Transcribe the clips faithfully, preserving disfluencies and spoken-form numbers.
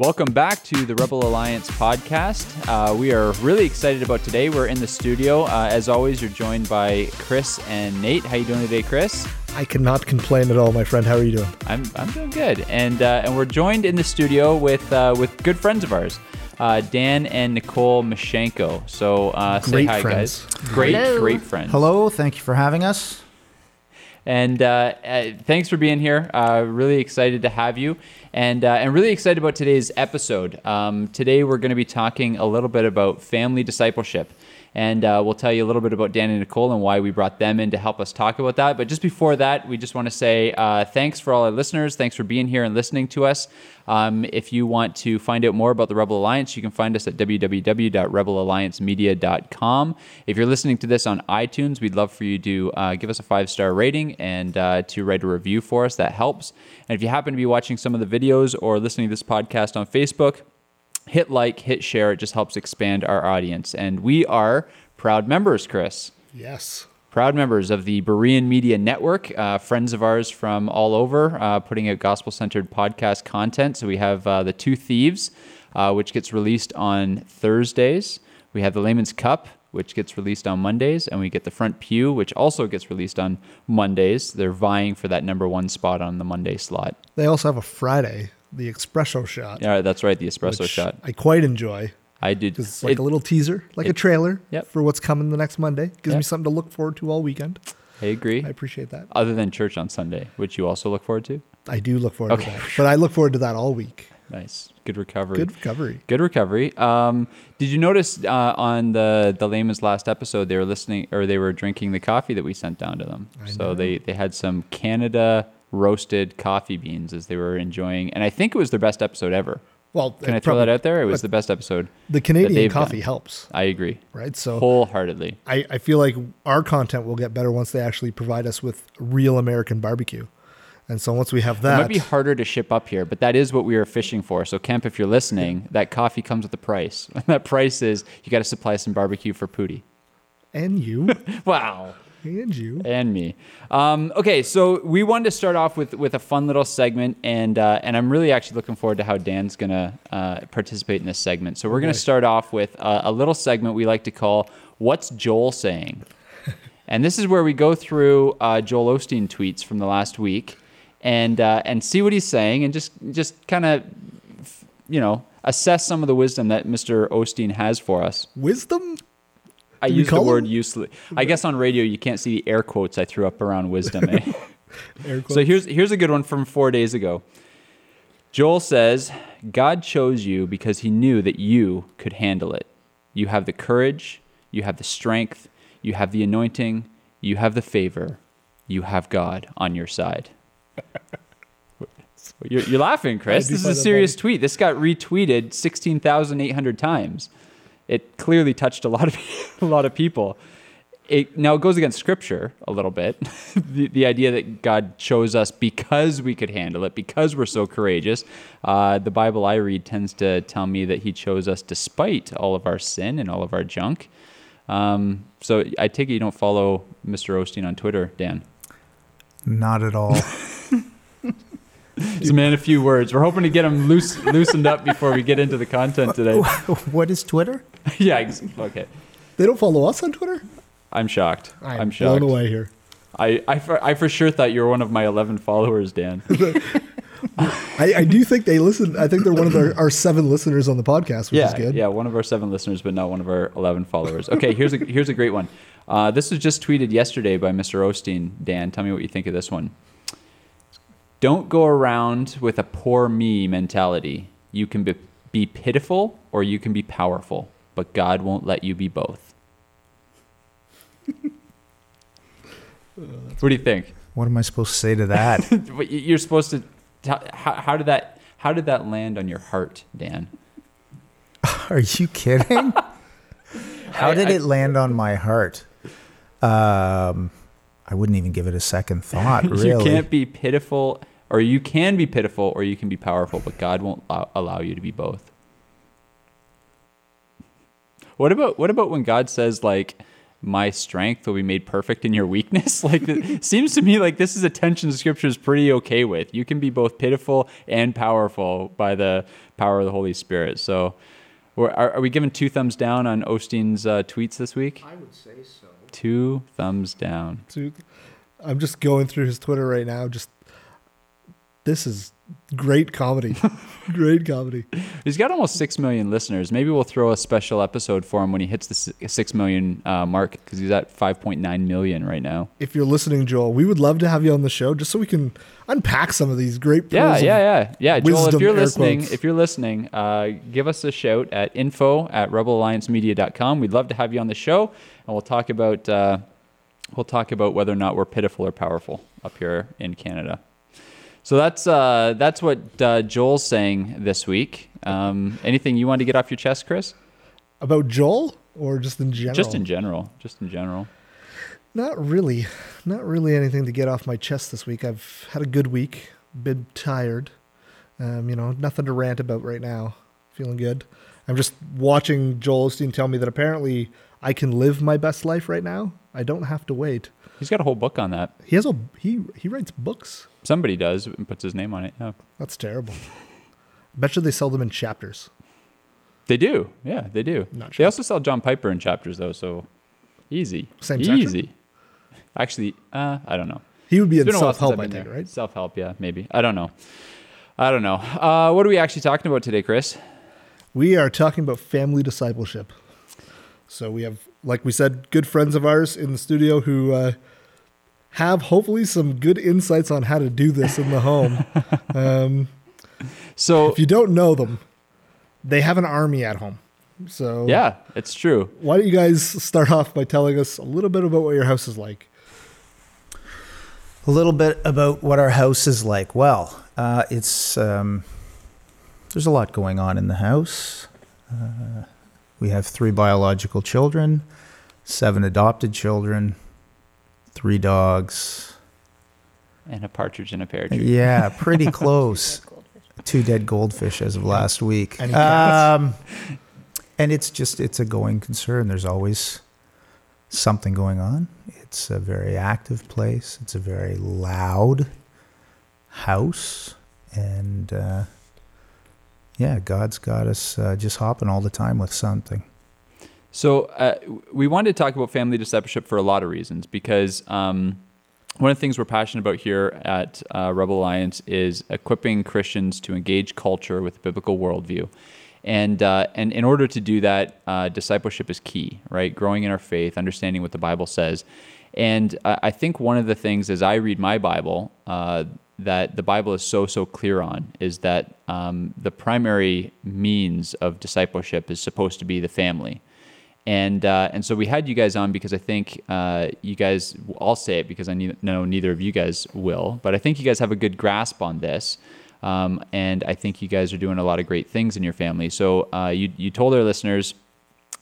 Welcome back to the Rebel Alliance podcast. Uh, we are really excited about today. We're in the studio. Uh, as always, you're joined by Chris and Nate. How you doing today, Chris? I cannot complain at all, my friend. How are you doing? I'm I'm doing good. And uh, and we're joined in the studio with uh, with good friends of ours, uh, Dan and Nicole Mashanko. So uh, say hi, friends. Guys. Great, Hello. great friends. Hello. Thank you for having us. And uh, uh, thanks for being here. Uh, really excited to have you, and uh, and really excited about today's episode. Um, today we're going to be talking a little bit about family discipleship, and uh, we'll tell you a little bit about Dan and Nicole and why we brought them in to help us talk about that. But just before that, we just want to say uh, thanks for all our listeners. Thanks for being here and listening to us. Um, if you want to find out more about the Rebel Alliance, you can find us at w w w dot rebel alliance media dot com. If you're listening to this on iTunes, we'd love for you to uh, give us a five-star rating and uh, to write a review for us. That helps. And if you happen to be watching some of the videos or listening to this podcast on Facebook, hit like, hit share. It just helps expand our audience. And we are proud members, Chris. Yes. Proud members of the Berean Media Network, uh, friends of ours from all over, uh, putting out gospel-centered podcast content. So we have uh, the Two Thieves, uh, which gets released on Thursdays. We have the Layman's Cup, which gets released on Mondays. And we get the Front Pew, which also gets released on Mondays. They're vying for that number one spot on the Monday slot. They also have a Friday, the espresso shot. Yeah, that's right, the espresso shot. I quite enjoy. I do. It's like it, a little teaser, like it, a trailer yep. for what's coming the next Monday. Gives yep. me something to look forward to all weekend. I agree. I appreciate that. Other than church on Sunday, which you also look forward to? I do look forward okay. to that. But I look forward to that all week. Nice. Good recovery. Good recovery. Good recovery. Um, did you notice uh, on the the Layman's last episode, they were listening, or they were drinking the coffee that we sent down to them. I so know. they they had some Canada roasted coffee beans as they were enjoying, and I think it was their best episode ever. Well, can I throw probably, that out there? It was the best episode. The Canadian coffee done. helps. I agree. Right? So wholeheartedly. I, I feel like our content will get better once they actually provide us with real American barbecue. And so once we have that, it might be harder to ship up here, but that is what we are fishing for. So Kemp, if you're listening, that coffee comes with a price. And that price is you got to supply some barbecue for Pootie. And you. Wow. And you. And me. Um, okay, so we wanted to start off with, with a fun little segment, and uh, and I'm really actually looking forward to how Dan's going to uh, participate in this segment. So we're going to start off with a, a little segment we like to call, What's Joel Saying? And this is where we go through uh, Joel Osteen tweets from the last week and uh, and see what he's saying and just, just kind of, you know, assess some of the wisdom that Mister Osteen has for us. Wisdom? I use the word useless. I guess on radio you can't see the air quotes I threw up around wisdom. Eh? Air quotes. So here's here's a good one from four days ago. Joel says, God chose you because he knew that you could handle it. You have the courage, you have the strength, you have the anointing, you have the favor, you have God on your side. You're, you're laughing, Chris. This is a serious tweet. This got retweeted sixteen thousand eight hundred times. It clearly touched a lot of a lot of people. It now it goes against Scripture a little bit, the, the idea that God chose us because we could handle it, because we're so courageous. Uh, the Bible I read tends to tell me that He chose us despite all of our sin and all of our junk. Um, so I take it you don't follow Mister Osteen on Twitter, Dan? Not at all. He's a man of few words. We're hoping to get him loose, loosened up before we get into the content today. What is Twitter? Yeah, okay. They don't follow us on Twitter? I'm shocked. I'm, I'm shocked. Blown away here. I, I, for, I for sure thought you were one of my eleven followers, Dan. I, I do think they listen. I think they're one of our, our seven listeners on the podcast, which yeah, is good. Yeah, one of our seven listeners, but not one of our eleven followers. Okay, here's a, here's a great one. Uh, this was just tweeted yesterday by Mister Osteen. Dan, tell me what you think of this one. Don't go around with a poor me mentality. You can be, be pitiful or you can be powerful, but God won't let you be both. What do you think? What am I supposed to say to that? You're supposed to. How, how did that? How did that land on your heart, Dan? Are you kidding? How did I, I, it land on my heart? Um, I wouldn't even give it a second thought. Really, you can't be pitiful. Or you can be pitiful, or you can be powerful, but God won't allow you to be both. What about what about when God says, like, my strength will be made perfect in your weakness. Like, it seems to me like this is a tension the scripture is pretty okay with. You can be both pitiful and powerful by the power of the Holy Spirit. So we're, are, are we giving two thumbs down on Osteen's uh, tweets this week? I would say so. Two thumbs down. Two. I'm just going through his Twitter right now. Just, this is great comedy. Great comedy. He's got almost six million listeners. Maybe we'll throw a special episode for him when he hits the six million uh, mark, because he's at five point nine million right now. If you're listening, Joel, we would love to have you on the show just so we can unpack some of these great pearls. Yeah, yeah, yeah. Yeah, Joel, if you're listening, if you're listening, uh, give us a shout at info at rebel alliance media dot com. We'd love to have you on the show, and we'll talk about uh, we'll talk about whether or not we're pitiful or powerful up here in Canada. So that's uh, that's what uh, Joel's saying this week. Um, anything you want to get off your chest, Chris? About Joel, or just in general? Just in general. Just in general. Not really. Not really anything to get off my chest this week. I've had a good week. Been tired. Um, you know, nothing to rant about right now. Feeling good. I'm just watching Joel Osteen tell me that apparently I can live my best life right now. I don't have to wait. He's got a whole book on that. He has a he he writes books. Somebody does and puts his name on it. Yeah. That's terrible. I bet you they sell them in chapters. They do. Yeah, they do. Not sure. They also sell John Piper in chapters, though, so easy. Same chapter? Easy. Actually, uh, I don't know. He would be in self-help, I think, right? Self-help, yeah, maybe. I don't know. I don't know. Uh, what are we actually talking about today, Chris? We are talking about family discipleship. So we have, like we said, good friends of ours in the studio who... Uh, have hopefully some good insights on how to do this in the home. Um, so if you don't know them, they have an army at home. So yeah, it's true. Why don't you guys start off by telling us a little bit about what your house is like? A little bit about what our house is like. Well, uh, it's um, there's a lot going on in the house. Uh, we have three biological children, seven adopted children, three dogs. And a partridge in a pear tree. Yeah, pretty close. Two dead goldfish as of last week. Um, and it's just, it's a going concern. There's always something going on. It's a very active place. It's a very loud house. And uh, yeah, God's got us uh, just hopping all the time with something. So uh, we wanted to talk about family discipleship for a lot of reasons, because um, one of the things we're passionate about here at uh, Rebel Alliance is equipping Christians to engage culture with a biblical worldview. And uh, and in order to do that, uh, discipleship is key, right? Growing in our faith, understanding what the Bible says. And uh, I think one of the things as I read my Bible uh, that the Bible is so, so clear on is that um, the primary means of discipleship is supposed to be the family. And uh, and so we had you guys on because I think uh, you guys, I'll say it because I ne- know neither of you guys will, but I think you guys have a good grasp on this. Um, and I think you guys are doing a lot of great things in your family. So uh, you, you told our listeners,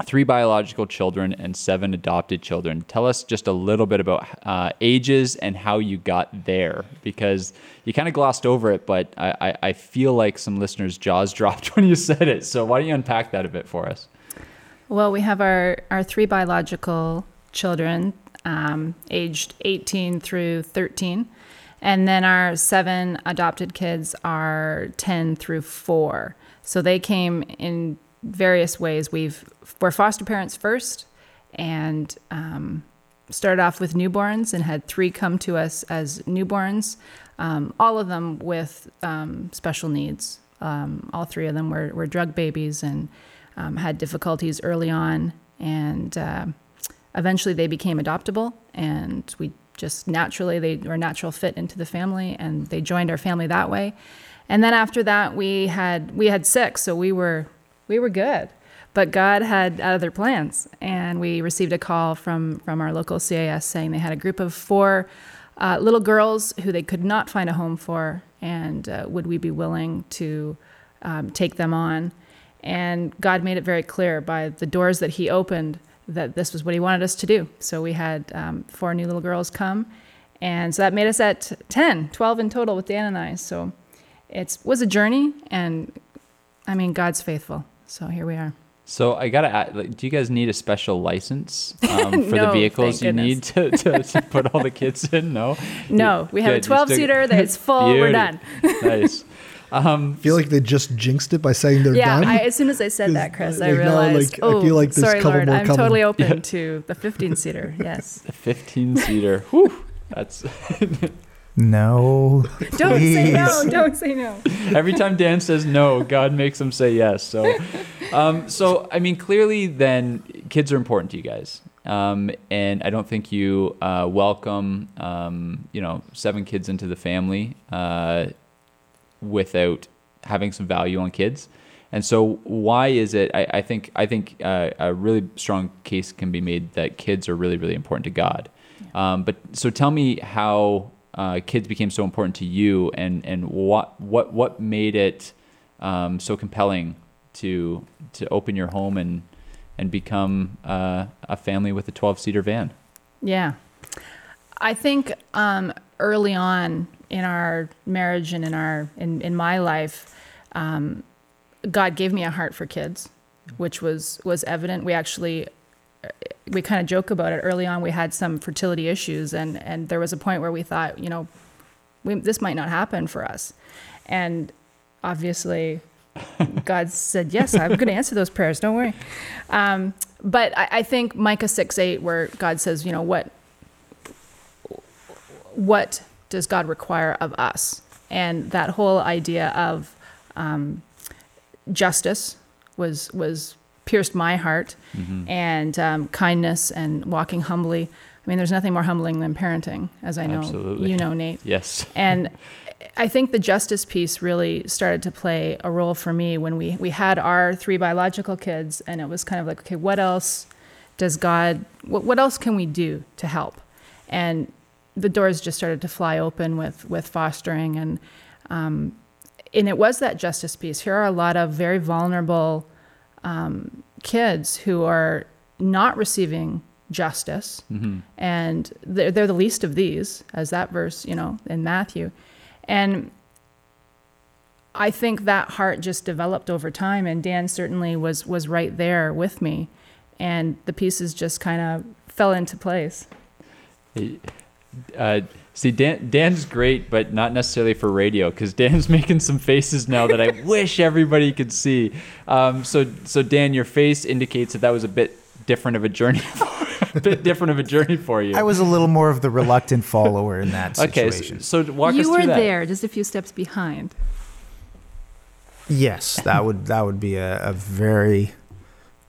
three biological children and seven adopted children. Tell us just a little bit about uh, ages and how you got there, because you kind of glossed over it, but I, I, I feel like some listeners' jaws dropped when you said it. So why don't you unpack that a bit for us? Well, we have our, our three biological children, um, aged eighteen through thirteen. And then our seven adopted kids are ten through four. So they came in various ways. We've, we're foster parents first, and um, started off with newborns and had three come to us as newborns, um, all of them with um, special needs. Um, all three of them were, were drug babies and Um, had difficulties early on, and uh, eventually they became adoptable, and we just naturally, they were a natural fit into the family, and they joined our family that way. And then after that, we had we had six, so we were we were good. But God had other plans, and we received a call from from our local C A S saying they had a group of four uh, little girls who they could not find a home for, and uh, would we be willing to um, take them on? And God made it very clear by the doors that he opened that this was what he wanted us to do. So we had um, four new little girls come. And so that made us at ten, twelve in total with Dan and I. So it was a journey, and I mean, God's faithful. So here we are. So I gotta ask, like, do you guys need a special license um, for no, the vehicles you goodness. need to, to, to put all the kids in? No, no, we have Good. a twelve-seater that's full. Beauty. We're done. Nice. Um, I feel like they just jinxed it by saying they're yeah, done. Yeah, as soon as I said that, Chris, like, I realized, now, like, oh, I feel like there's sorry, a couple Lord, more I'm coming. totally open yeah. to the fifteen-seater, yes. The fifteen-seater, whew, that's... No. Don't please. say no, don't say no. Every time Dan says no, God makes him say yes. So, um, so I mean, clearly then, kids are important to you guys. Um, and I don't think you uh, welcome, um, you know, seven kids into the family, uh, without having some value on kids. And so why is it, I, I think I think uh, a really strong case can be made that kids are really, really important to God. Yeah. Um, but so tell me how uh, kids became so important to you, and, and what what what made it um, so compelling to to open your home and, and become uh, a family with a twelve-seater van? Yeah. I think um, early on, in our marriage and in our in, in my life, um, God gave me a heart for kids, which was was evident. We actually we kind of joke about it. Early on, we had some fertility issues, and and there was a point where we thought, you know, we, this might not happen for us, and obviously, God said, "Yes, I'm going to answer those prayers. Don't worry." Um, but I, I think Micah six eight, where God says, you know, what what. does God require of us? And that whole idea of um, justice was was pierced my heart, mm-hmm. and um, kindness and walking humbly. I mean, there's nothing more humbling than parenting, as I know Absolutely. you know, Nate. Yes. And I think the justice piece really started to play a role for me when we, we had our three biological kids, and it was kind of like, okay, what else does God, what, what else can we do to help? And the doors just started to fly open with, with fostering. And um, and it was that justice piece. Here are a lot of very vulnerable um, kids who are not receiving justice. Mm-hmm. And they're, they're the least of these, as that verse, you know, in Matthew. And I think that heart just developed over time. And Dan certainly was, was right there with me. And the pieces just kind of fell into place. Hey. Uh, see, Dan, Dan's great, but not necessarily for radio, because Dan's making some faces now that I wish everybody could see. Um, so, so Dan, your face indicates that that was a bit different of a journey, for, a bit different of a journey for you. I was a little more of the reluctant follower in that situation. Okay, so, so walk you us through that. You were there, just a few steps behind. Yes, that would that would be a, a very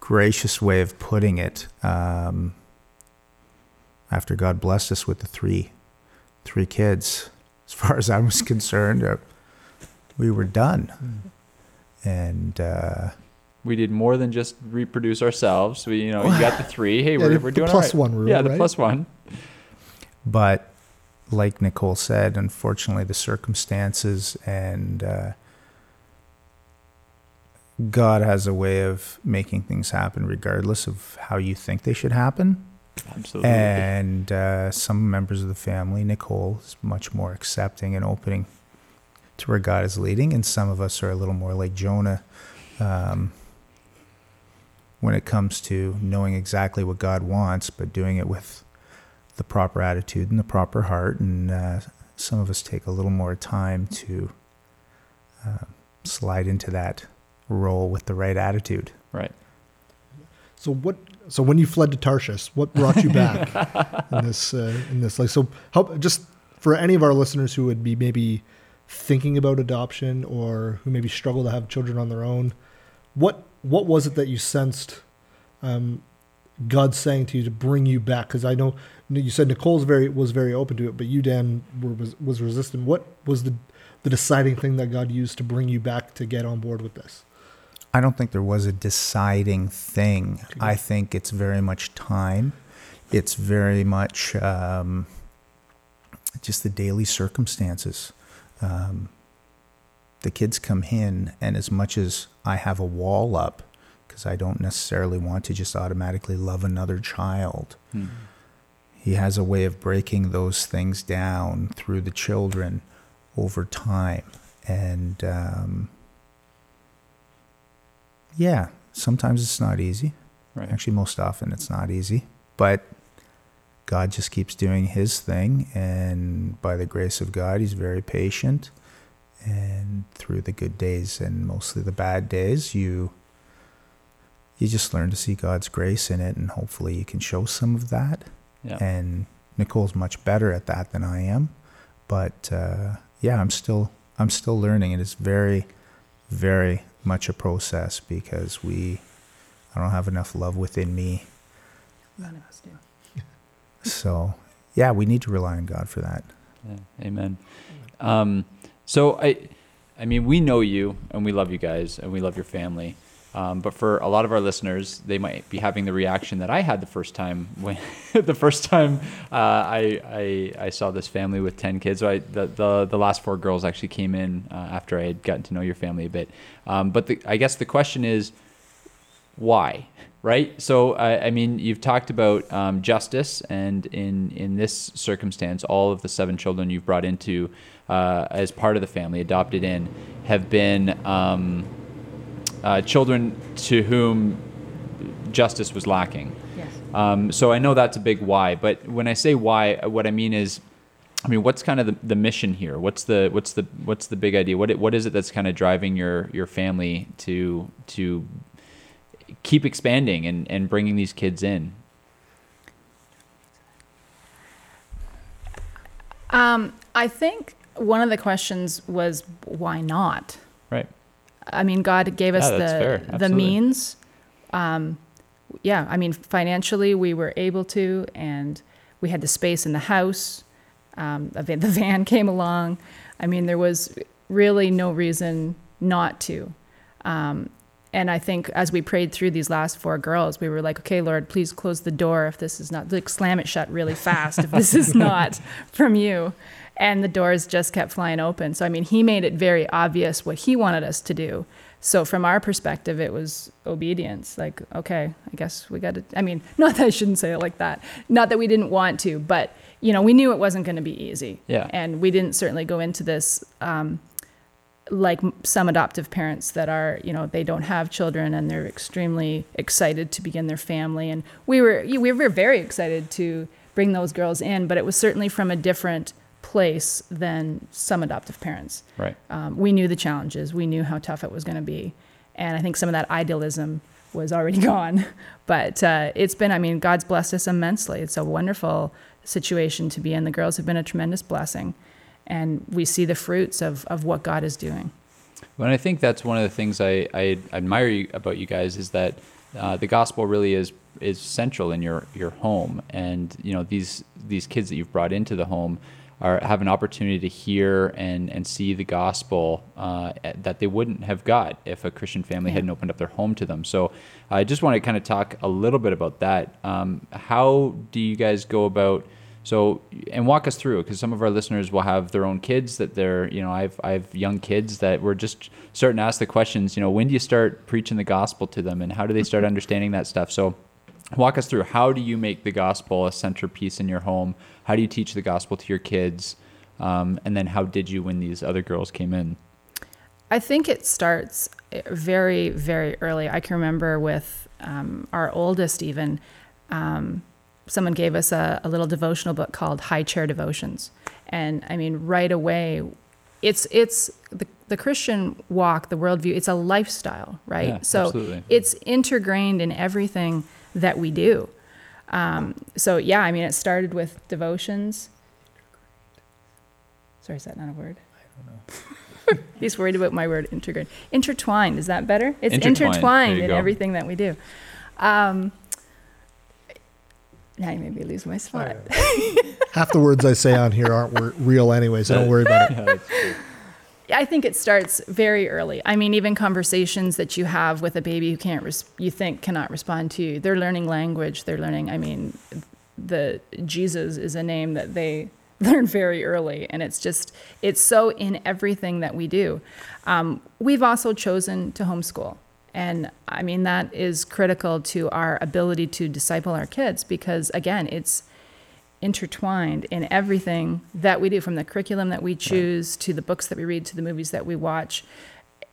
gracious way of putting it. Um, After God blessed us with the three, three kids, as far as I was concerned, uh, we were done, and uh, we did more than just reproduce ourselves. We, you know, we got the three. Hey, yeah, we're we're doing all right. The plus one rule, yeah, the right? plus one. But like Nicole said, unfortunately, the circumstances and uh, God has a way of making things happen, regardless of how you think they should happen. Absolutely. And uh, some members of the family, Nicole, is much more accepting and opening to where God is leading. And some of us are a little more like Jonah um, when it comes to knowing exactly what God wants, but doing it with the proper attitude and the proper heart. And uh, some of us take a little more time to uh, slide into that role with the right attitude. Right. So what... So when you fled to Tarshish, what brought you back in this, uh, in this, like, so how, just for any of our listeners who would be maybe thinking about adoption or who maybe struggle to have children on their own, what, what was it that you sensed, um, God saying to you to bring you back? Cause I know you said Nicole's very, was very open to it, but you, Dan, were, was, was resistant. What was the, the deciding thing that God used to bring you back to get on board with this? I don't think there was a deciding thing. I think it's very much time. It's very much um, just the daily circumstances. Um, the kids come in, and as much as I have a wall up, because I don't necessarily want to just automatically love another child, mm-hmm. He has a way of breaking those things down through the children over time. And... Um, Yeah, sometimes it's not easy. Right. Actually, most often it's not easy. But God just keeps doing his thing. And by the grace of God, he's very patient. And through the good days and mostly the bad days, you you just learn to see God's grace in it. And hopefully you can show some of that. Yeah. And Nicole's much better at that than I am. But uh, yeah, I'm still I'm still learning. And it's very, very much a process because we... I don't have enough love within me. None of us do. So, yeah, we need to rely on God for that. Yeah, amen. Um, so, I I mean, we know you, and we love you guys, and we love your family. Um, but for a lot of our listeners, they might be having the reaction that I had the first time when the first time uh, I, I I saw this family with ten kids. So I, the, the the last four girls actually came in uh, after I had gotten to know your family a bit. Um, but the, I guess the question is, why? Right? So, uh, I mean, you've talked about um, justice, and in, in this circumstance, all of the seven children you've brought into uh, as part of the family, adopted in, have been um, uh, children to whom justice was lacking. Yes. Um, so I know that's a big why, but when I say why, what I mean is, I mean, what's kind of the, the mission here? What's the what's the what's the big idea? What what is it that's kind of driving your your family to to keep expanding and, and bringing these kids in? Um, I think one of the questions was, why not? Right. I mean, God gave us yeah, the the means. Um, yeah, I mean, financially we were able to, and we had the space in the house. Um, the van came along. I mean, there was really no reason not to. Um, And I think as we prayed through these last four girls, we were like, okay, Lord, please close the door if this is not, like slam it shut really fast if this is not from you. And the doors just kept flying open. So, I mean, he made it very obvious what he wanted us to do. So from our perspective, it was obedience. Like, okay, I guess we got to, I mean, not that I shouldn't say it like that. Not that we didn't want to, but, you know, we knew it wasn't going to be easy. Yeah. And we didn't certainly go into this, um, like some adoptive parents that are, you know, they don't have children and they're extremely excited to begin their family. And we were, we were very excited to bring those girls in, but it was certainly from a different place than some adoptive parents. Right. Um, we knew the challenges. We knew how tough it was going to be. And I think some of that idealism was already gone, but uh, it's been, I mean, God's blessed us immensely. It's a wonderful situation to be in. The girls have been a tremendous blessing. And we see the fruits of, of what God is doing. Well, and I think that's one of the things I, I admire you, about you guys is that uh, the gospel really is is central in your, your home. And you know these these kids that you've brought into the home are have an opportunity to hear and, and see the gospel uh, that they wouldn't have got if a Christian family yeah. hadn't opened up their home to them. So I just want to kind of talk a little bit about that. Um, how do you guys go about... So, and walk us through, because some of our listeners will have their own kids that they're, you know, I've I've young kids that we're just starting to ask the questions, you know, when do you start preaching the gospel to them and how do they start understanding that stuff? So walk us through, how do you make the gospel a centerpiece in your home? How do you teach the gospel to your kids? Um, and then how did you when these other girls came in? I think it starts very, very early. I can remember with um, our oldest even, um, someone gave us a, a little devotional book called High Chair Devotions. And I mean, right away, it's it's the, the Christian walk, the worldview, it's a lifestyle, right? Yeah, so absolutely. It's intergrained in everything that we do. Um, so yeah, I mean, it started with devotions. Sorry, is that not a word? I don't know. He's worried about my word, integrate. Intertwined, is that better? It's intertwined, intertwined in go. everything that we do. Um Now you made me lose my spot. Oh, yeah. Half the words I say on here aren't wor- real anyway, so don't worry about it. Yeah, I think it starts very early. I mean, even conversations that you have with a baby who can't, res- you think cannot respond to you. They're learning language. They're learning, I mean, the Jesus is a name that they learn very early. And it's just, it's so in everything that we do. Um, we've also chosen to homeschool. And I mean, that is critical to our ability to disciple our kids because, again, it's intertwined in everything that we do, from the curriculum that we choose to the books that we read to the movies that we watch.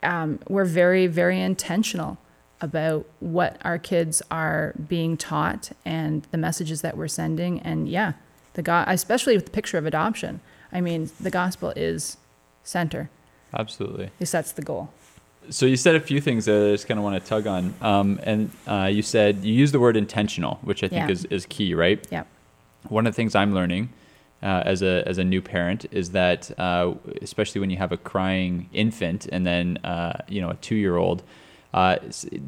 Um, we're very, very intentional about what our kids are being taught and the messages that we're sending. And yeah, the God, especially with the picture of adoption. I mean, the gospel is center. Absolutely. At least that's the goal. So you said a few things that I just kind of want to tug on. Um, and uh, you said, you used the word intentional, which I think yeah. is, is key, right? Yeah. One of the things I'm learning uh, as a as a new parent is that, uh, especially when you have a crying infant and then, uh, you know, a two-year-old, uh,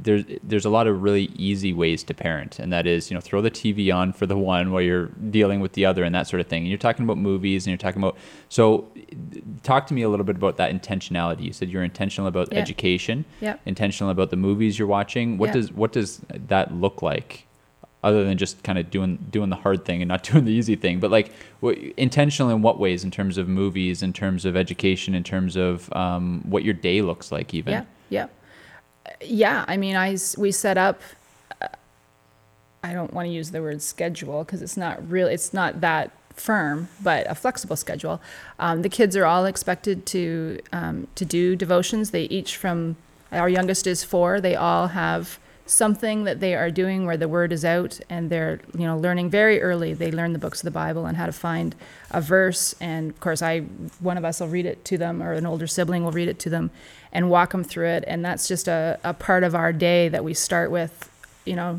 there's, there's a lot of really easy ways to parent. And that is, you know, throw the T V on for the one while you're dealing with the other and that sort of thing. And you're talking about movies and you're talking about, so talk to me a little bit about that intentionality. You said you're intentional about yeah. education, yeah. intentional about the movies you're watching. What yeah. does, what does that look like other than just kind of doing, doing the hard thing and not doing the easy thing, but like what, intentional in what ways, in terms of movies, in terms of education, in terms of, um, what your day looks like even. Yeah. Yeah. Yeah, I mean, I, we set up, uh, I don't want to use the word schedule because it's not really, it's not that firm, but a flexible schedule. Um, the kids are all expected to um, to do devotions. They each from, our youngest is four, they all have something that they are doing where the word is out, and they're, you know, learning very early. They learn the books of the Bible and how to find a verse, and of course I one of us will read it to them, or an older sibling will read it to them and walk them through it. And that's just a, a part of our day that we start with, you know,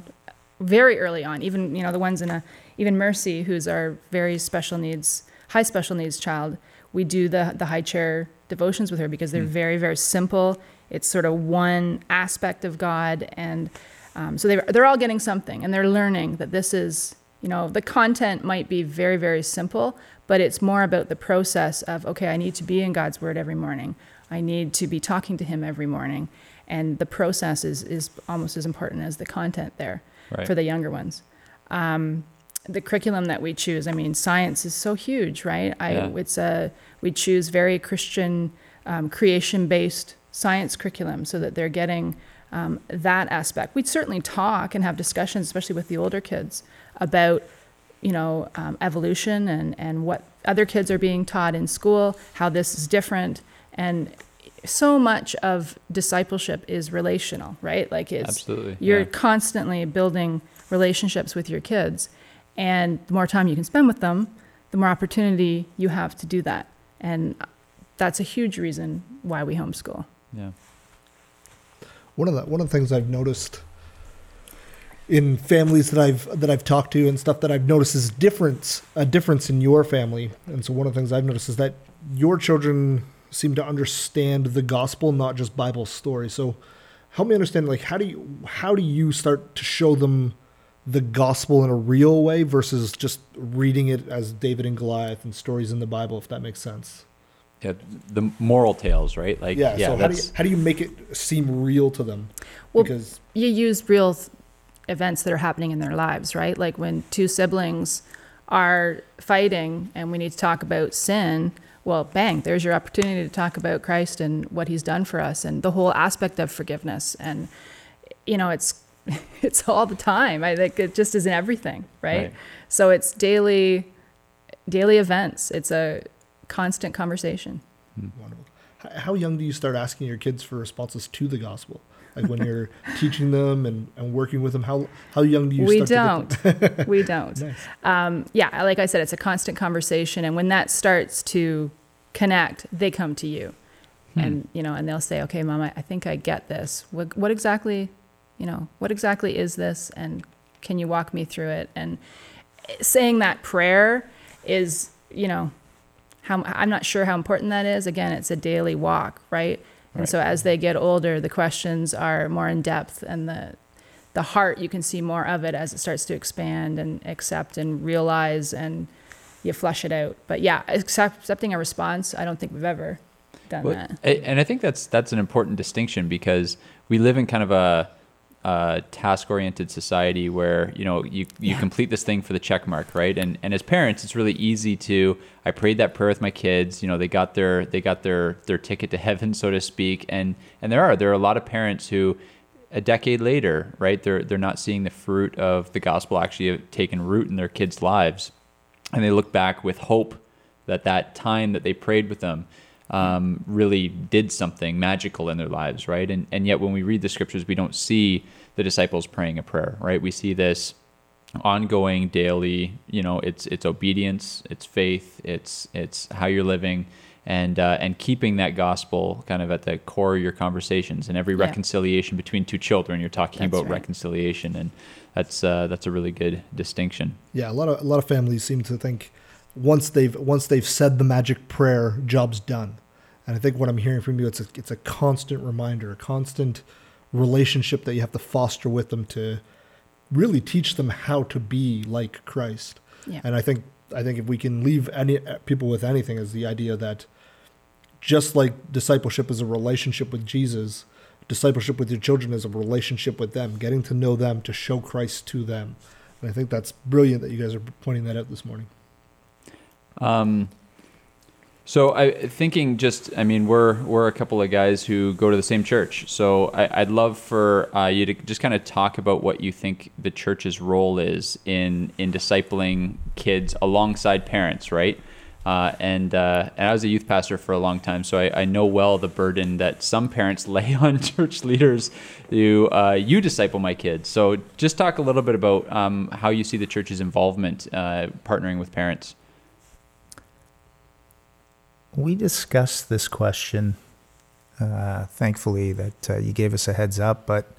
very early on. Even, you know, the ones in a even Mercy, who's our very special needs high special needs child, we do the the high chair devotions with her because they're mm. very, very simple. It's sort of one aspect of God, and um, so they're, they're all getting something, and they're learning that this is, you know, the content might be very, very simple, but it's more about the process of, okay, I need to be in God's Word every morning. I need to be talking to Him every morning, and the process is, is almost as important as the content there right. for the younger ones. Um, the curriculum that we choose, I mean, science is so huge, right? I, yeah. It's a, we choose very Christian, um, creation-based science curriculum so that they're getting um, that aspect. We'd certainly talk and have discussions, especially with the older kids, about, you know, um, evolution and, and what other kids are being taught in school, how this is different. And so much of discipleship is relational, right? Like it's, Absolutely. you're yeah. constantly building relationships with your kids. And the more time you can spend with them, the more opportunity you have to do that. And that's a huge reason why we homeschool. Yeah. One of the one of the things I've noticed in families that I've that I've talked to and stuff that I've noticed is difference a difference in your family. And so one of the things I've noticed is that your children seem to understand the gospel, not just Bible story. So help me understand, like, how do you how do you start to show them the gospel in a real way versus just reading it as David and Goliath and stories in the Bible, if that makes sense? Yeah, the moral tales, right? Like, yeah. yeah so how do, you, how do you make it seem real to them? Well, because you use real th- events that are happening in their lives, right? Like when two siblings are fighting and we need to talk about sin, well, bang, there's your opportunity to talk about Christ and what He's done for us and the whole aspect of forgiveness. And, you know, it's, it's all the time. I think it just is in everything, right? right? So it's daily, daily events. It's a, constant conversation. Wonderful. How young do you start asking your kids for responses to the gospel? Like when you're teaching them and, and working with them, how how young do you we start don't. To them? We don't. We nice. don't. Um, yeah, like I said, it's a constant conversation. And when that starts to connect, they come to you. Hmm. And, you know, and they'll say, okay, Mom, I, I think I get this. What, what exactly, you know, what exactly is this? And can you walk me through it? And saying that prayer is, you know, How, I'm not sure how important that is. Again, it's a daily walk, right? And right. so as they get older, the questions are more in depth, and the the heart, you can see more of it as it starts to expand and accept and realize, and you flesh it out. But yeah, accept, accepting a response, I don't think we've ever done well, that. And I think that's that's an important distinction, because we live in kind of a, a task-oriented society where, you know, you, you yeah. complete this thing for the check mark, right? And and as parents, it's really easy to... I prayed that prayer with my kids, you know, they got their, they got their, their ticket to heaven, so to speak. And, and there are, there are a lot of parents who a decade later, right, they're, they're not seeing the fruit of the gospel actually have taken root in their kids' lives. And they look back with hope that that time that they prayed with them, um, really did something magical in their lives, right? And and yet when we read the scriptures, we don't see the disciples praying a prayer, right? We see this ongoing daily, you know, it's it's obedience, it's faith, it's it's how you're living, and uh, and keeping that gospel kind of at the core of your conversations. And every yeah. reconciliation between two children, you're talking that's about right. reconciliation, and that's uh, that's a really good distinction. Yeah, a lot of a lot of families seem to think once they've once they've said the magic prayer, job's done. And I think what I'm hearing from you, it's a, it's a constant reminder, a constant relationship that you have to foster with them to really teach them how to be like Christ. Yeah. And I think I think if we can leave any people with anything, is the idea that just like discipleship is a relationship with Jesus, discipleship with your children is a relationship with them, getting to know them, to show Christ to them. And I think that's brilliant that you guys are pointing that out this morning. Um, so I thinking just, I mean, we're, we're a couple of guys who go to the same church. So I, I'd love for uh, you to just kind of talk about what you think the church's role is in, in discipling kids alongside parents, right? Uh, and, uh, and I was a youth pastor for a long time, so I, I know well the burden that some parents lay on church leaders to, uh, you disciple my kids. So just talk a little bit about um, how you see the church's involvement uh, partnering with parents. We discussed this question, uh, thankfully that uh, you gave us a heads up, but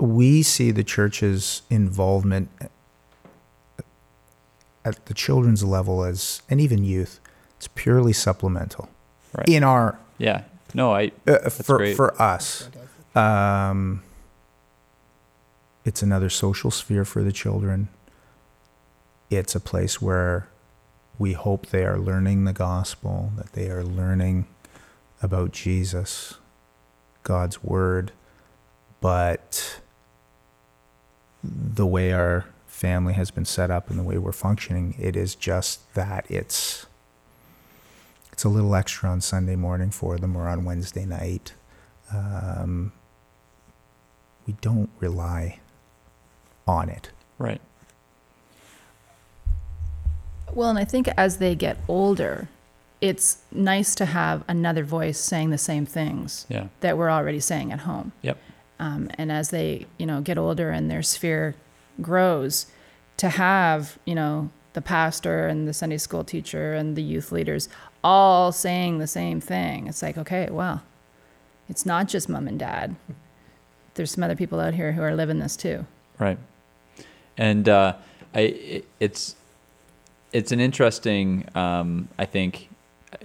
we see the church's involvement at the children's level as, and even youth, it's purely supplemental. Right. In our... Yeah. No, I... Uh, for, great. for us. Um, it's another social sphere for the children. It's a place where we hope they are learning the gospel, that they are learning about Jesus, God's word, but the way our family has been set up and the way we're functioning, it is just that it's it's a little extra on Sunday morning for them or on Wednesday night. Um, we don't rely on it. Right. Well, and I think as they get older, it's nice to have another voice saying the same things yeah. that we're already saying at home. Yep. Um, and as they, you know, get older and their sphere grows, to have, you know, the pastor and the Sunday school teacher and the youth leaders all saying the same thing. It's like, okay, well, it's not just mom and dad. There's some other people out here who are living this too. Right. And uh, I, it's it's an interesting, um, I think,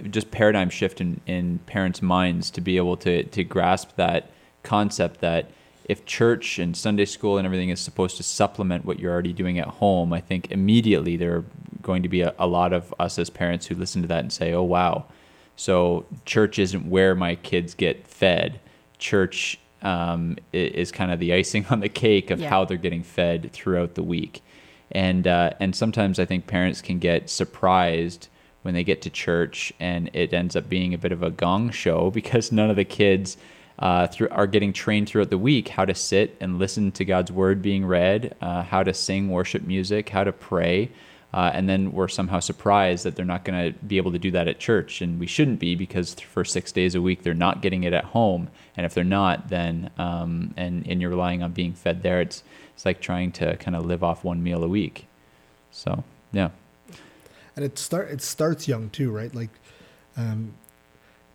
just paradigm shift in, in parents' minds to be able to to grasp that concept that if church and Sunday school and everything is supposed to supplement what you're already doing at home, I think immediately there are going to be a, a lot of us as parents who listen to that and say, oh, wow, so church isn't where my kids get fed. Church um, is kind of the icing on the cake of yeah. how they're getting fed throughout the week. And uh, and sometimes I think parents can get surprised when they get to church and it ends up being a bit of a gong show because none of the kids... Uh, through are getting trained throughout the week how to sit and listen to God's word being read, uh, how to sing worship music, how to pray, uh, and then we're somehow surprised that they're not going to be able to do that at church, and we shouldn't be because for six days a week they're not getting it at home, and if they're not, then um, and and you're relying on being fed there, it's it's like trying to kind of live off one meal a week, so yeah, and it start it starts young too, right? Like, um,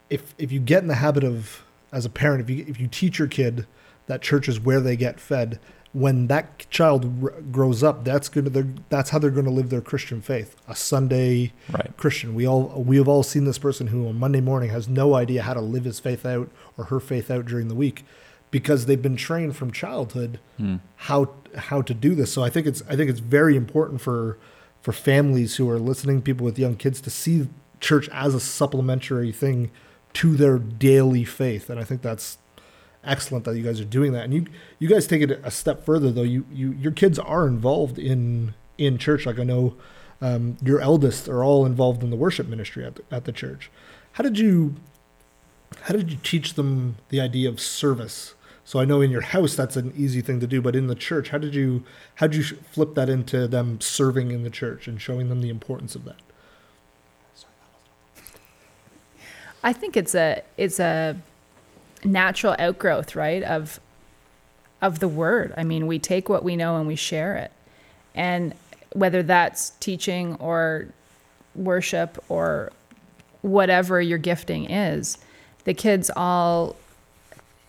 if if you get in the habit of as a parent, if you if you teach your kid that church is where they get fed, when that child r- grows up, that's going to that's how they're going to live their Christian faith. A Sunday right. Christian. We all we have all seen this person who on Monday morning has no idea how to live his faith out or her faith out during the week, because they've been trained from childhood mm. how how to do this. So I think it's I think it's very important for for families who are listening, people with young kids, to see church as a supplementary thing to their daily faith. And I think that's excellent that you guys are doing that. And you, you guys take it a step further though. You, you, your kids are involved in, in church. Like I know um, your eldest are all involved in the worship ministry at the, at the church. How did you, how did you teach them the idea of service? So I know in your house, that's an easy thing to do, but in the church, how did you, how did you flip that into them serving in the church and showing them the importance of that? I think it's a it's a natural outgrowth, right, of of the word. I mean, we take what we know and we share it. And whether that's teaching or worship or whatever your gifting is, the kids all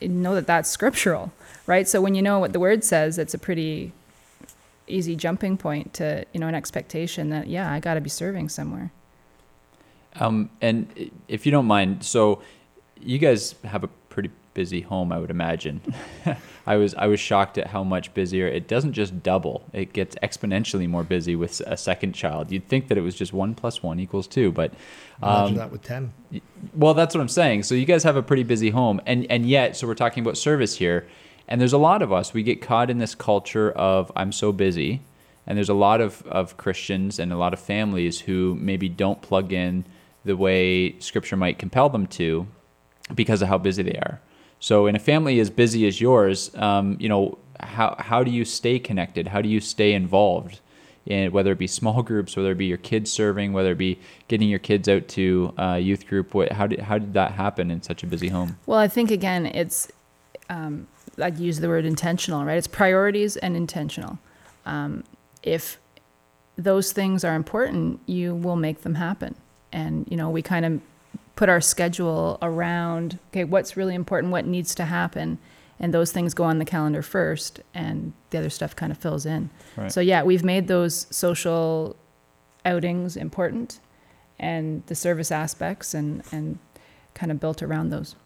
know that that's scriptural, right? So when you know what the word says, it's a pretty easy jumping point to, you know, an expectation that, yeah, I got to be serving somewhere. Um, and if you don't mind, so you guys have a pretty busy home, I would imagine. I was I was shocked at how much busier. It doesn't just double. It gets exponentially more busy with a second child. You'd think that it was just one plus one equals two, but... Um, that with ten. Well, that's what I'm saying. So you guys have a pretty busy home, and, and yet, so we're talking about service here, and there's a lot of us. We get caught in this culture of, I'm so busy, and there's a lot of, of Christians and a lot of families who maybe don't plug in the way Scripture might compel them to because of how busy they are. So in a family as busy as yours, um, you know, how how do you stay connected? How do you stay involved? In, whether it be small groups, whether it be your kids serving, whether it be getting your kids out to uh, youth group. What, how did how did that happen in such a busy home? Well, I think, again, it's, um, I'd use the word intentional, right? It's priorities and intentional. Um, if those things are important, you will make them happen. And, you know, we kind of put our schedule around, okay, what's really important, what needs to happen, and those things go on the calendar first, and the other stuff kind of fills in. Right. So yeah, we've made those social outings important, and the service aspects, and, and kind of built around those.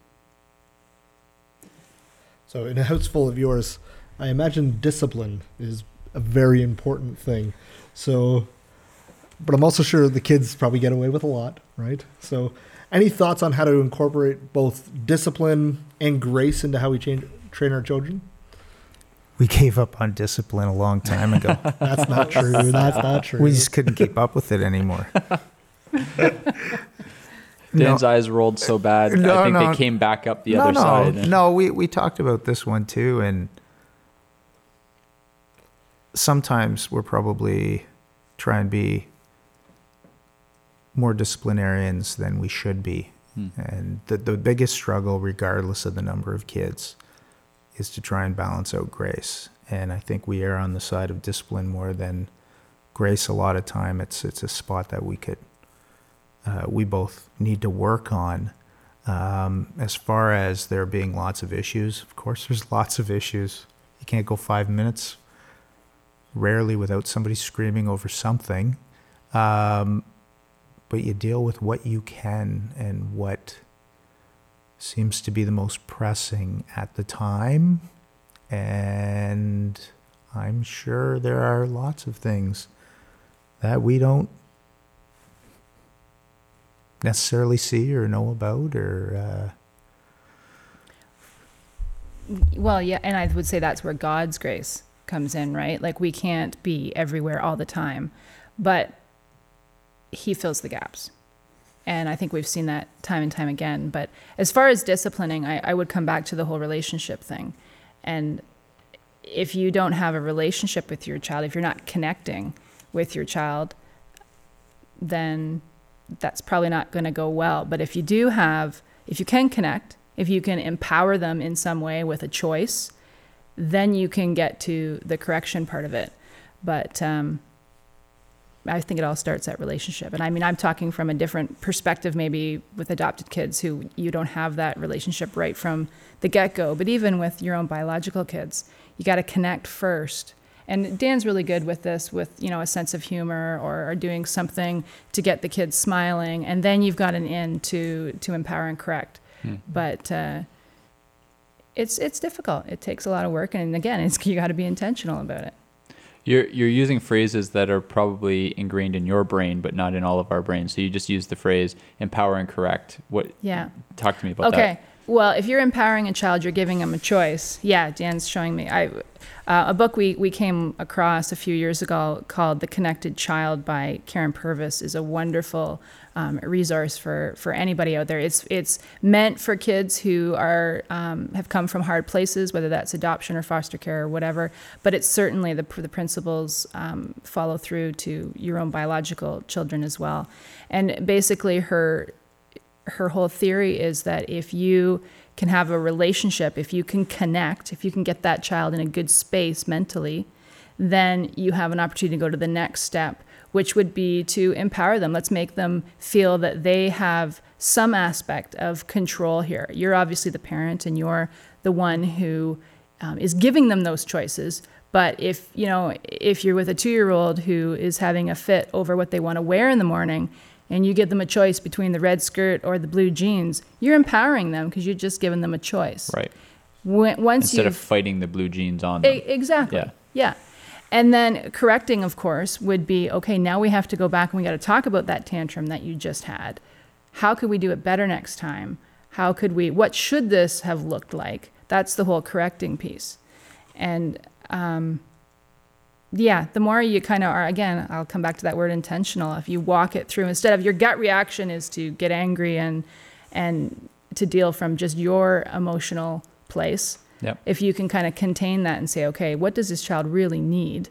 So in a house full of yours, I imagine discipline is a very important thing. So, but I'm also sure the kids probably get away with a lot, right? So any thoughts on how to incorporate both discipline and grace into how we change, train our children? We gave up on discipline a long time ago. That's not true. That's not true. We just couldn't keep up with it anymore. Dan's no. eyes rolled so bad. No, I think no. they came back up the no, other no. side. And... No, we, we talked about this one too. And sometimes we're probably trying to be more disciplinarians than we should be. Hmm. And the, the biggest struggle, regardless of the number of kids, is to try and balance out grace. And I think we are on the side of discipline more than grace a lot of time. It's it's a spot that we could, uh, we both need to work on. Um, as far as there being lots of issues, of course there's lots of issues. You can't go five minutes, rarely, without somebody screaming over something. Um, But you deal with what you can and what seems to be the most pressing at the time. And I'm sure there are lots of things that we don't necessarily see or know about or... Uh... Well, yeah, and I would say that's where God's grace comes in, right? Like, we can't be everywhere all the time, but He fills the gaps. And I think we've seen that time and time again. But as far as disciplining, I, I would come back to the whole relationship thing. And if you don't have a relationship with your child, if you're not connecting with your child, then that's probably not going to go well. But if you do have, if you can connect, if you can empower them in some way with a choice, then you can get to the correction part of it. But, um, I think it all starts at relationship. And I mean, I'm talking from a different perspective, maybe with adopted kids who you don't have that relationship right from the get-go. But even with your own biological kids, you got to connect first. And Dan's really good with this, with, you know, a sense of humor or, or doing something to get the kids smiling. And then you've got an in to, to empower and correct. Mm-hmm. But uh, it's it's difficult. It takes a lot of work. And again, it's, you got to be intentional about it. You're you're using phrases that are probably ingrained in your brain, but not in all of our brains. So you just use the phrase empower and correct. What? Yeah. Talk to me about okay. that. Okay. Well, if you're empowering a child, you're giving them a choice. Yeah, Dan's showing me. I uh, a book we, we came across a few years ago called The Connected Child by Karen Purvis is a wonderful um, resource for, for anybody out there. It's it's meant for kids who are um, have come from hard places, whether that's adoption or foster care or whatever. But it's certainly the the principles um, follow through to your own biological children as well. And basically, her. her whole theory is that if you can have a relationship, if you can connect, if you can get that child in a good space mentally, then you have an opportunity to go to the next step, which would be to empower them. Let's make them feel that they have some aspect of control here. You're obviously the parent, and you're the one who um, is giving them those choices. But if, you know, if you're with a two-year-old who is having a fit over what they want to wear in the morning, and you give them a choice between the red skirt or the blue jeans, you're empowering them because you're just giving them a choice. Right. When, once Instead of fighting the blue jeans on them. Exactly. Yeah. yeah. And then correcting, of course, would be, okay, now we have to go back and we got to talk about that tantrum that you just had. How could we do it better next time? How could we, what should this have looked like? That's the whole correcting piece. And um, yeah, the more you kind of are, again, I'll come back to that word intentional. If you walk it through, instead of your gut reaction is to get angry and and to deal from just your emotional place. Yep. If you can kind of contain that and say, okay, what does this child really need?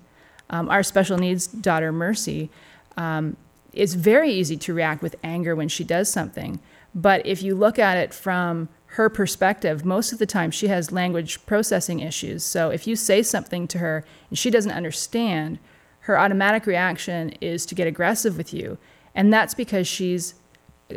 Um, our special needs daughter, Mercy, um, it's very easy to react with anger when she does something. But if you look at it from her perspective, most of the time she has language processing issues. So if you say something to her and she doesn't understand, her automatic reaction is to get aggressive with you. And that's because she's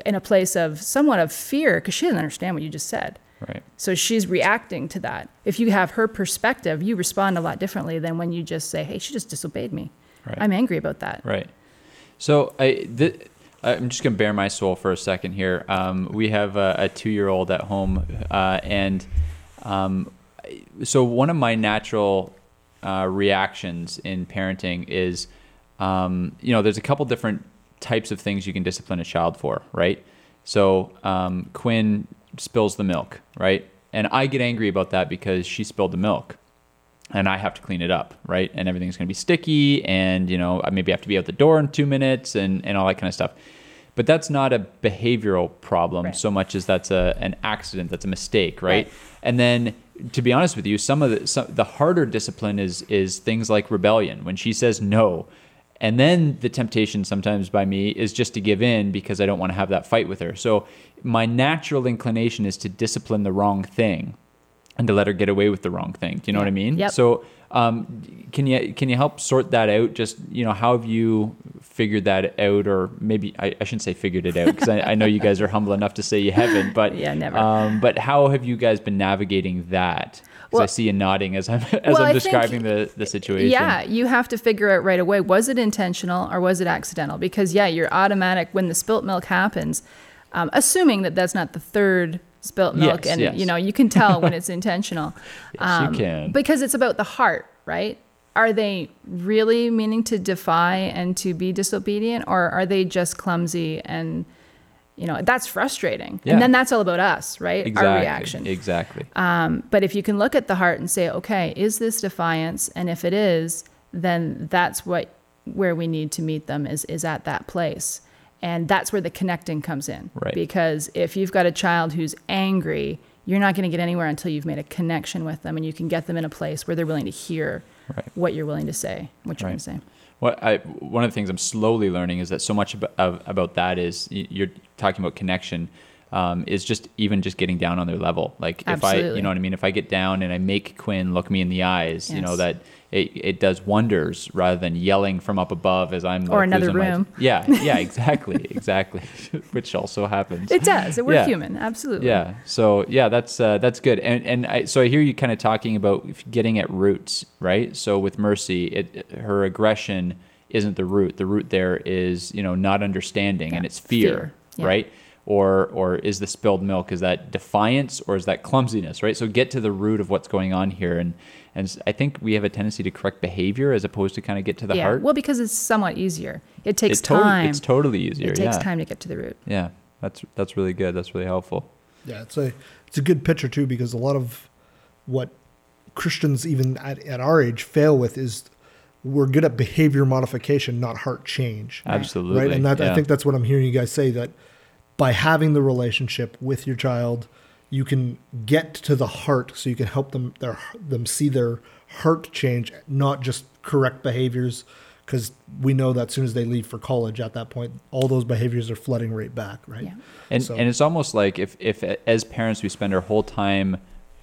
in a place of somewhat of fear because she doesn't understand what you just said. Right. So she's reacting to that. If you have her perspective, you respond a lot differently than when you just say, hey, she just disobeyed me. Right. I'm angry about that. Right. So I, th- I'm just going to bare my soul for a second here. Um, we have a, a two-year-old at home. Uh, and um, so one of my natural uh, reactions in parenting is, um, you know, there's a couple different types of things you can discipline a child for, right? So um, Quinn spills the milk, right? And I get angry about that because she spilled the milk and I have to clean it up, right? And everything's going to be sticky and, you know, maybe I have to be out the door in two minutes and, and all that kind of stuff. But that's not a behavioral problem right. so much as that's a an accident, that's a mistake, right? right. And then, to be honest with you, some of the, some, the harder discipline is is things like rebellion. When she says no, and then the temptation sometimes by me is just to give in because I don't want to have that fight with her. So my natural inclination is to discipline the wrong thing and to let her get away with the wrong thing. Do you know yeah. what I mean? Yep. So um, can you can you help sort that out? Just, you know, how have you figured that out? Or maybe I, I shouldn't say figured it out because I, I know you guys are humble enough to say you haven't. But yeah, never. Um, but how have you guys been navigating that? Well, I see you nodding as I'm as well, I'm describing think, the, the situation. Yeah, you have to figure out right away, was it intentional or was it accidental? Because yeah, you're automatic when the spilt milk happens, um, assuming that that's not the third spilt milk, yes, and yes. you know you can tell when it's intentional. yes, um, you can. Because it's about the heart, right? Are they really meaning to defy and to be disobedient, or are they just clumsy and? You know, that's frustrating. Yeah. And then that's all about us, right? Exactly. Our reaction. Exactly. Um, but if you can look at the heart and say, okay, is this defiance? And if it is, then that's what where we need to meet them is, is at that place. And that's where the connecting comes in. Right. Because if you've got a child who's angry, you're not going to get anywhere until you've made a connection with them and you can get them in a place where they're willing to hear right. what you're willing to say, what you're right. going to say. What I, one of the things I'm slowly learning is that so much about, of, about that is you're talking about connection um, is just even just getting down on their level. Like Absolutely. if I, you know what I mean? If I get down and I make Quinn look me in the eyes, yes. you know, that it, it does wonders rather than yelling from up above as I'm or like, another room. My, yeah. Yeah, exactly. exactly. Which also happens. It does. We're yeah. human. Absolutely. Yeah. So yeah, that's, uh, that's good. And, and I, so I hear you kind of talking about getting at roots, right? So with Mercy, it, her aggression isn't the root. The root there is, you know, not understanding yeah. and it's fear, fear. Yeah. right? Or or is the spilled milk, is that defiance or is that clumsiness, right? So get to the root of what's going on here. And and I think we have a tendency to correct behavior as opposed to kind of get to the yeah. heart. Well, because it's somewhat easier. It takes it to- time. It's totally easier, It takes yeah. time to get to the root. Yeah, that's that's really good. That's really helpful. Yeah, it's a, it's a good picture too because a lot of what Christians even at, at our age fail with is we're good at behavior modification, not heart change. Absolutely. Right, and that, yeah. I think that's what I'm hearing you guys say, that by having the relationship with your child, you can get to the heart so you can help them their, them see their heart change, not just correct behaviors, because we know that as soon as they leave for college at that point, all those behaviors are flooding right back, right? Yeah. And so. and it's almost like if, if as parents we spend our whole time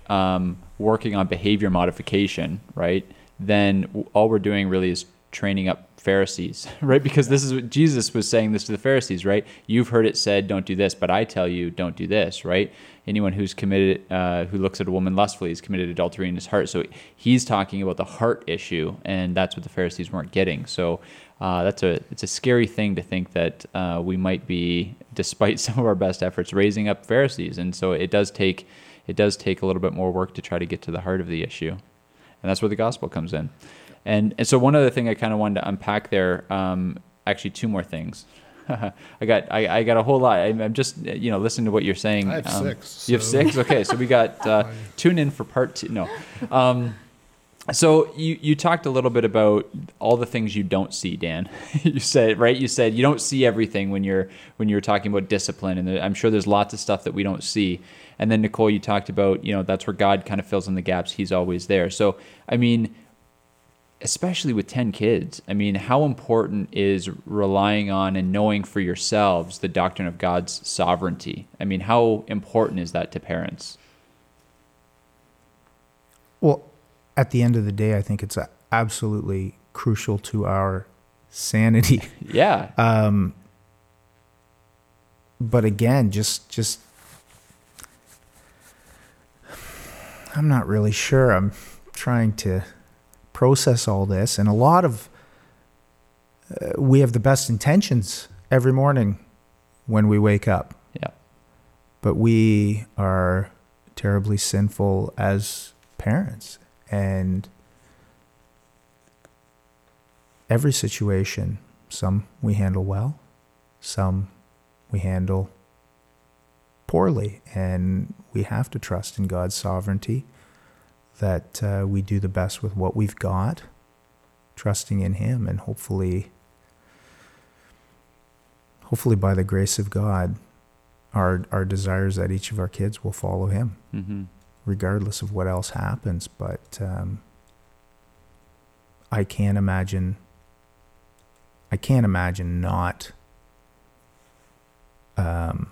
um, working on behavior modification, right, then all we're doing really is training up Pharisees, right? Because this is what Jesus was saying this to the Pharisees, right? You've heard it said, don't do this, but I tell you, don't do this, right? Anyone who's committed, uh, who looks at a woman lustfully has committed adultery in his heart. So he's talking about the heart issue, and that's what the Pharisees weren't getting. So uh, that's a it's a scary thing to think that uh, we might be, despite some of our best efforts, raising up Pharisees. And so it does take it does take a little bit more work to try to get to the heart of the issue. And that's where the gospel comes in. And, and so one other thing I kind of wanted to unpack there, um, actually two more things. I got I, I got a whole lot. I, I'm just, you know, listening to what you're saying. I have um, six. So. You have six? Okay, so we got, uh, tune in for part two. No. Um, so you, you talked a little bit about all the things you don't see, Dan. You said, right? You said you don't see everything when you're when you're talking about discipline. And I'm sure there's lots of stuff that we don't see. And then, Nicole, you talked about, you know, that's where God kind of fills in the gaps. He's always there. So, I mean... especially with ten kids, I mean, how important is relying on and knowing for yourselves the doctrine of God's sovereignty? I mean, how important is that to parents? Well, at the end of the day, I think it's absolutely crucial to our sanity. Yeah. Um, but again, just, just, I'm not really sure. I'm trying to... process all this, and a lot of uh, we have the best intentions every morning when we wake up, yeah, but we are terribly sinful as parents, and every situation, some we handle well, some we handle poorly, and we have to trust in God's sovereignty that uh, we do the best with what we've got, trusting in Him, and hopefully, hopefully by the grace of God, our our desires that each of our kids will follow Him, mm-hmm. regardless of what else happens. But um, I can't imagine, I can't imagine not, um,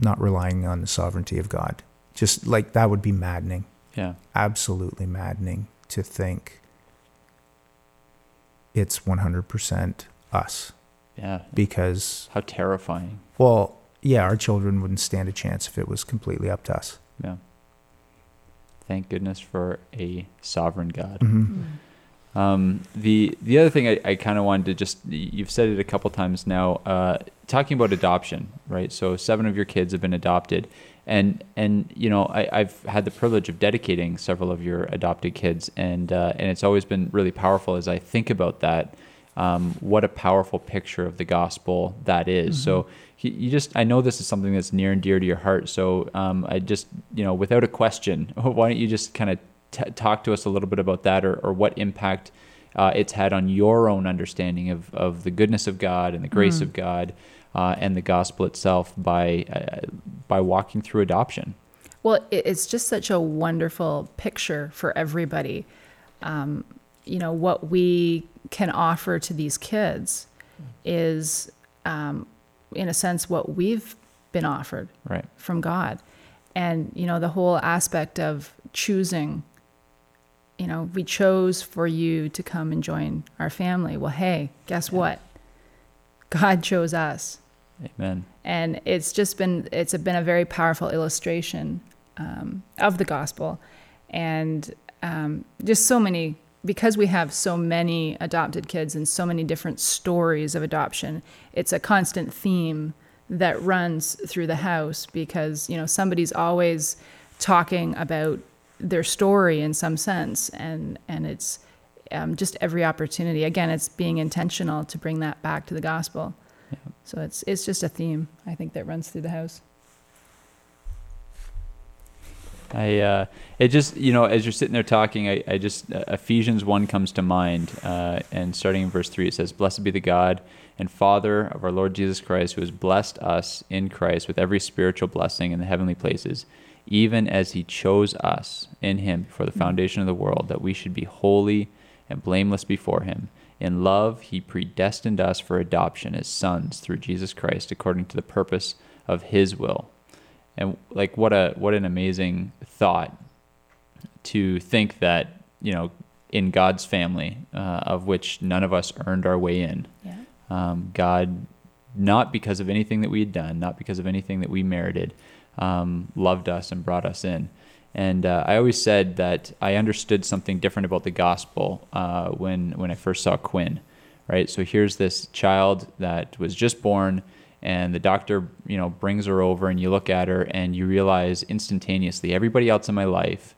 not relying on the sovereignty of God. Just like that would be maddening. Yeah. Absolutely maddening to think it's one hundred percent us. Yeah. Because... how terrifying. Well, yeah, our children wouldn't stand a chance if it was completely up to us. Yeah. Thank goodness for a sovereign God. Mm-hmm. Mm-hmm. Um, the the other thing I, I kind of wanted to just... you've said it a couple times now, uh, talking about adoption, right? So seven of your kids have been adopted. And, and you know, I, I've had the privilege of dedicating several of your adopted kids, and uh, and it's always been really powerful as I think about that, um, what a powerful picture of the gospel that is. Mm-hmm. So you just, I know this is something that's near and dear to your heart, so um, I just, you know, without a question, why don't you just kind of t- talk to us a little bit about that, or, or what impact uh, it's had on your own understanding of, of the goodness of God and the grace mm-hmm. of God. Uh, and the gospel itself by uh, by walking through adoption. Well, it's just such a wonderful picture for everybody. Um, you know, what we can offer to these kids is, um, in a sense, what we've been offered right. from God. And, you know, the whole aspect of choosing, you know, we chose for you to come and join our family. Well, hey, guess yeah. what? God chose us. Amen. And it's just been, it's been a very powerful illustration um, of the gospel. And um, just so many, because we have so many adopted kids and so many different stories of adoption, it's a constant theme that runs through the house because, you know, somebody's always talking about their story in some sense. And, and it's um, just every opportunity. Again, it's being intentional to bring that back to the gospel. Yeah. So it's it's just a theme, I think, that runs through the house. I uh, it just, you know, as you're sitting there talking, I, I just uh, Ephesians one comes to mind, uh, and starting in verse three, it says, "Blessed be the God and Father of our Lord Jesus Christ, who has blessed us in Christ with every spiritual blessing in the heavenly places, even as He chose us in Him before the foundation of the world, that we should be holy and blameless before Him. In love, he predestined us for adoption as sons through Jesus Christ, according to the purpose of his will. And like, what a what an amazing thought to think that, you know, in God's family, uh, of which none of us earned our way in. Yeah. Um, God, not because of anything that we had done, not because of anything that we merited, um, loved us and brought us in. And uh, I always said that I understood something different about the gospel uh, when when I first saw Quinn, right? So here's this child that was just born, and the doctor, you know, brings her over, and you look at her, and you realize instantaneously, everybody else in my life,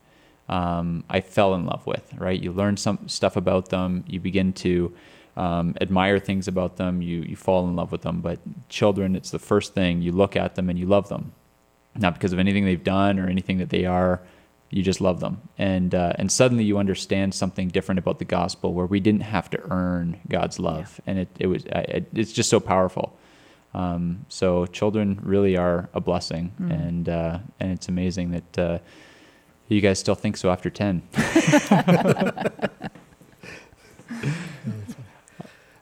um, I fell in love with, right? You learn some stuff about them, you begin to um, admire things about them, you you fall in love with them. But children, it's the first thing you look at them and you love them. Not because of anything they've done or anything that they are, you just love them. And uh, and suddenly you understand something different about the gospel, where we didn't have to earn God's love. Yeah. And it, it was it, it's just so powerful. Um, so children really are a blessing, mm. and uh, and it's amazing that uh, you guys still think so after ten.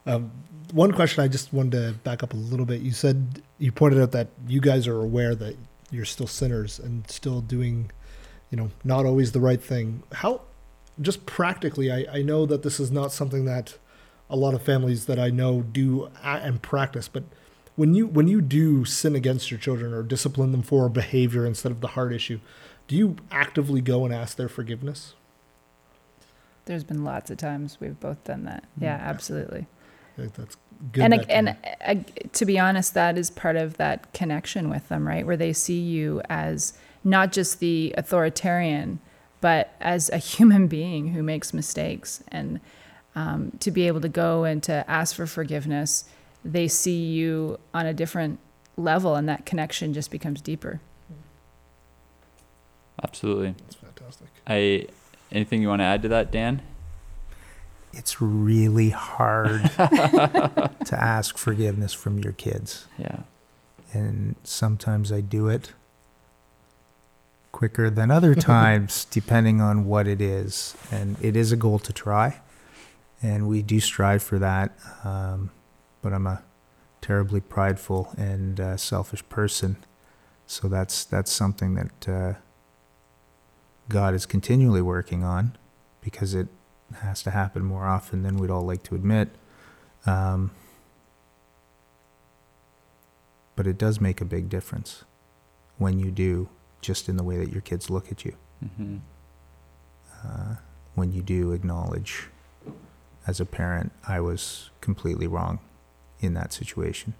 um, one question I just wanted to back up a little bit. You said, you pointed out that you guys are aware that you're still sinners and still doing, you know, not always the right thing. How, just practically, I, I know that this is not something that a lot of families that I know do and practice, but when you when you do sin against your children or discipline them for behavior instead of the heart issue, do you actively go and ask their forgiveness? There's been lots of times we've both done that. Mm-hmm. Yeah, absolutely. I think that's good. And, and uh, to be honest, that is part of that connection with them, right? Where they see you as not just the authoritarian, but as a human being who makes mistakes. And um, to be able to go and to ask for forgiveness, they see you on a different level, and that connection just becomes deeper. Absolutely. That's fantastic. I, anything you want to add to that, Dan? It's really hard to ask forgiveness from your kids. Yeah. And sometimes I do it quicker than other times, depending on what it is. And it is a goal to try. And we do strive for that. Um, but I'm a terribly prideful and uh, selfish person. So that's, that's something that uh, God is continually working on, because it has to happen more often than we'd all like to admit. Um, but it does make a big difference when you do, just in the way that your kids look at you. Mm-hmm. Uh, when you do acknowledge, as a parent, I was completely wrong in that situation.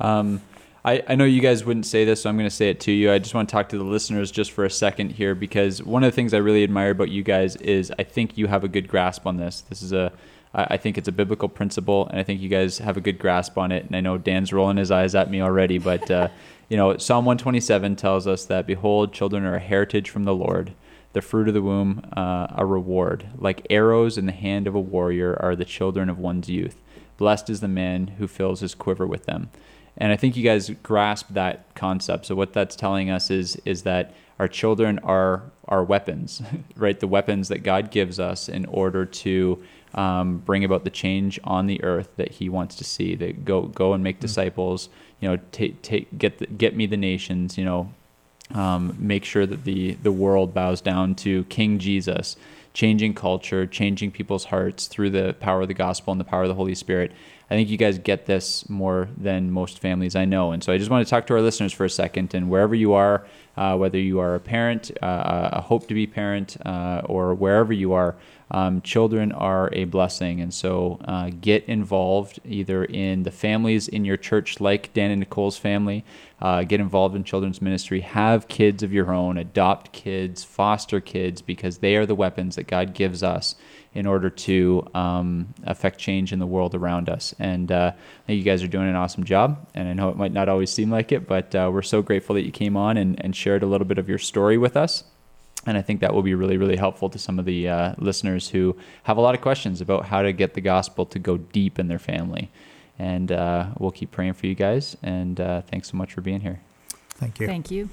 Um, I, I know you guys wouldn't say this, so I'm going to say it to you. I just want to talk to the listeners just for a second here, because one of the things I really admire about you guys is I think you have a good grasp on this. This is a, I think it's a biblical principle, and I think you guys have a good grasp on it. And I know Dan's rolling his eyes at me already, but uh, you know, Psalm one twenty-seven tells us that, behold, children are a heritage from the Lord, the fruit of the womb, uh, a reward. Like arrows in the hand of a warrior are the children of one's youth. Blessed is the man who fills his quiver with them. And I think you guys grasp that concept. So what that's telling us is is that our children are our weapons, right? The weapons that God gives us in order to um, bring about the change on the earth that He wants to see. That go go and make disciples. You know, take take get the, get me the nations. You know, um, make sure that the the world bows down to King Jesus. Changing culture, changing people's hearts through the power of the gospel and the power of the Holy Spirit. I think you guys get this more than most families I know. And so I just want to talk to our listeners for a second. And wherever you are, uh, whether you are a parent, uh, a hope-to-be parent, uh, or wherever you are, um, children are a blessing. And so uh, get involved either in the families in your church, like Dan and Nicole's family. Uh, get involved in children's ministry. Have kids of your own. Adopt kids. Foster kids, because they are the weapons that God gives us in order to um, affect change in the world around us. And uh, I think you guys are doing an awesome job. And I know it might not always seem like it, but uh, we're so grateful that you came on and, and shared a little bit of your story with us. And I think that will be really, really helpful to some of the uh, listeners who have a lot of questions about how to get the gospel to go deep in their family. And uh, we'll keep praying for you guys. And uh, thanks so much for being here. Thank you. Thank you.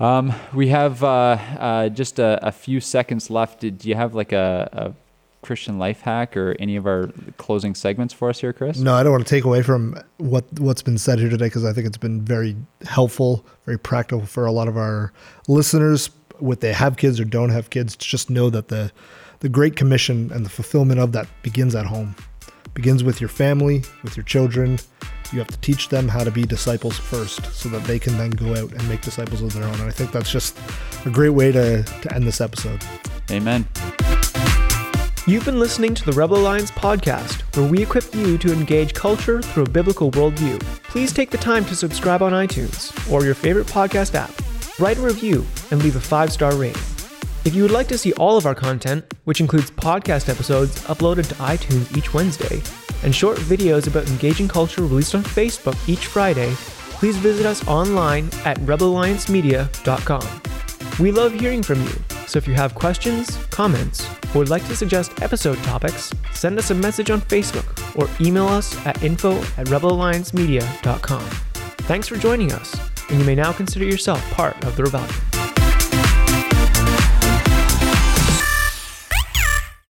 Um, we have uh, uh, just a, a few seconds left. Do you have like a, a Christian life hack or any of our closing segments for us here, Chris? No, I don't want to take away from what, what's been said here today, because I think it's been very helpful, very practical for a lot of our listeners, whether they have kids or don't have kids, to just know that the, the Great Commission and the fulfillment of that begins at home. Begins with your family, with your children. You have to teach them how to be disciples first so that they can then go out and make disciples of their own. And I think that's just a great way to, to end this episode. Amen. You've been listening to the Rebel Alliance podcast, where we equip you to engage culture through a biblical worldview. Please take the time to subscribe on iTunes or your favorite podcast app, write a review, and leave a five-star rating. If you would like to see all of our content, which includes podcast episodes uploaded to iTunes each Wednesday, and short videos about engaging culture released on Facebook each Friday, please visit us online at rebel alliance media dot com. We love hearing from you, so if you have questions, comments, or would like to suggest episode topics, send us a message on Facebook or email us at info at rebel alliance media dot com. Thanks for joining us, and you may now consider yourself part of the Rebellion.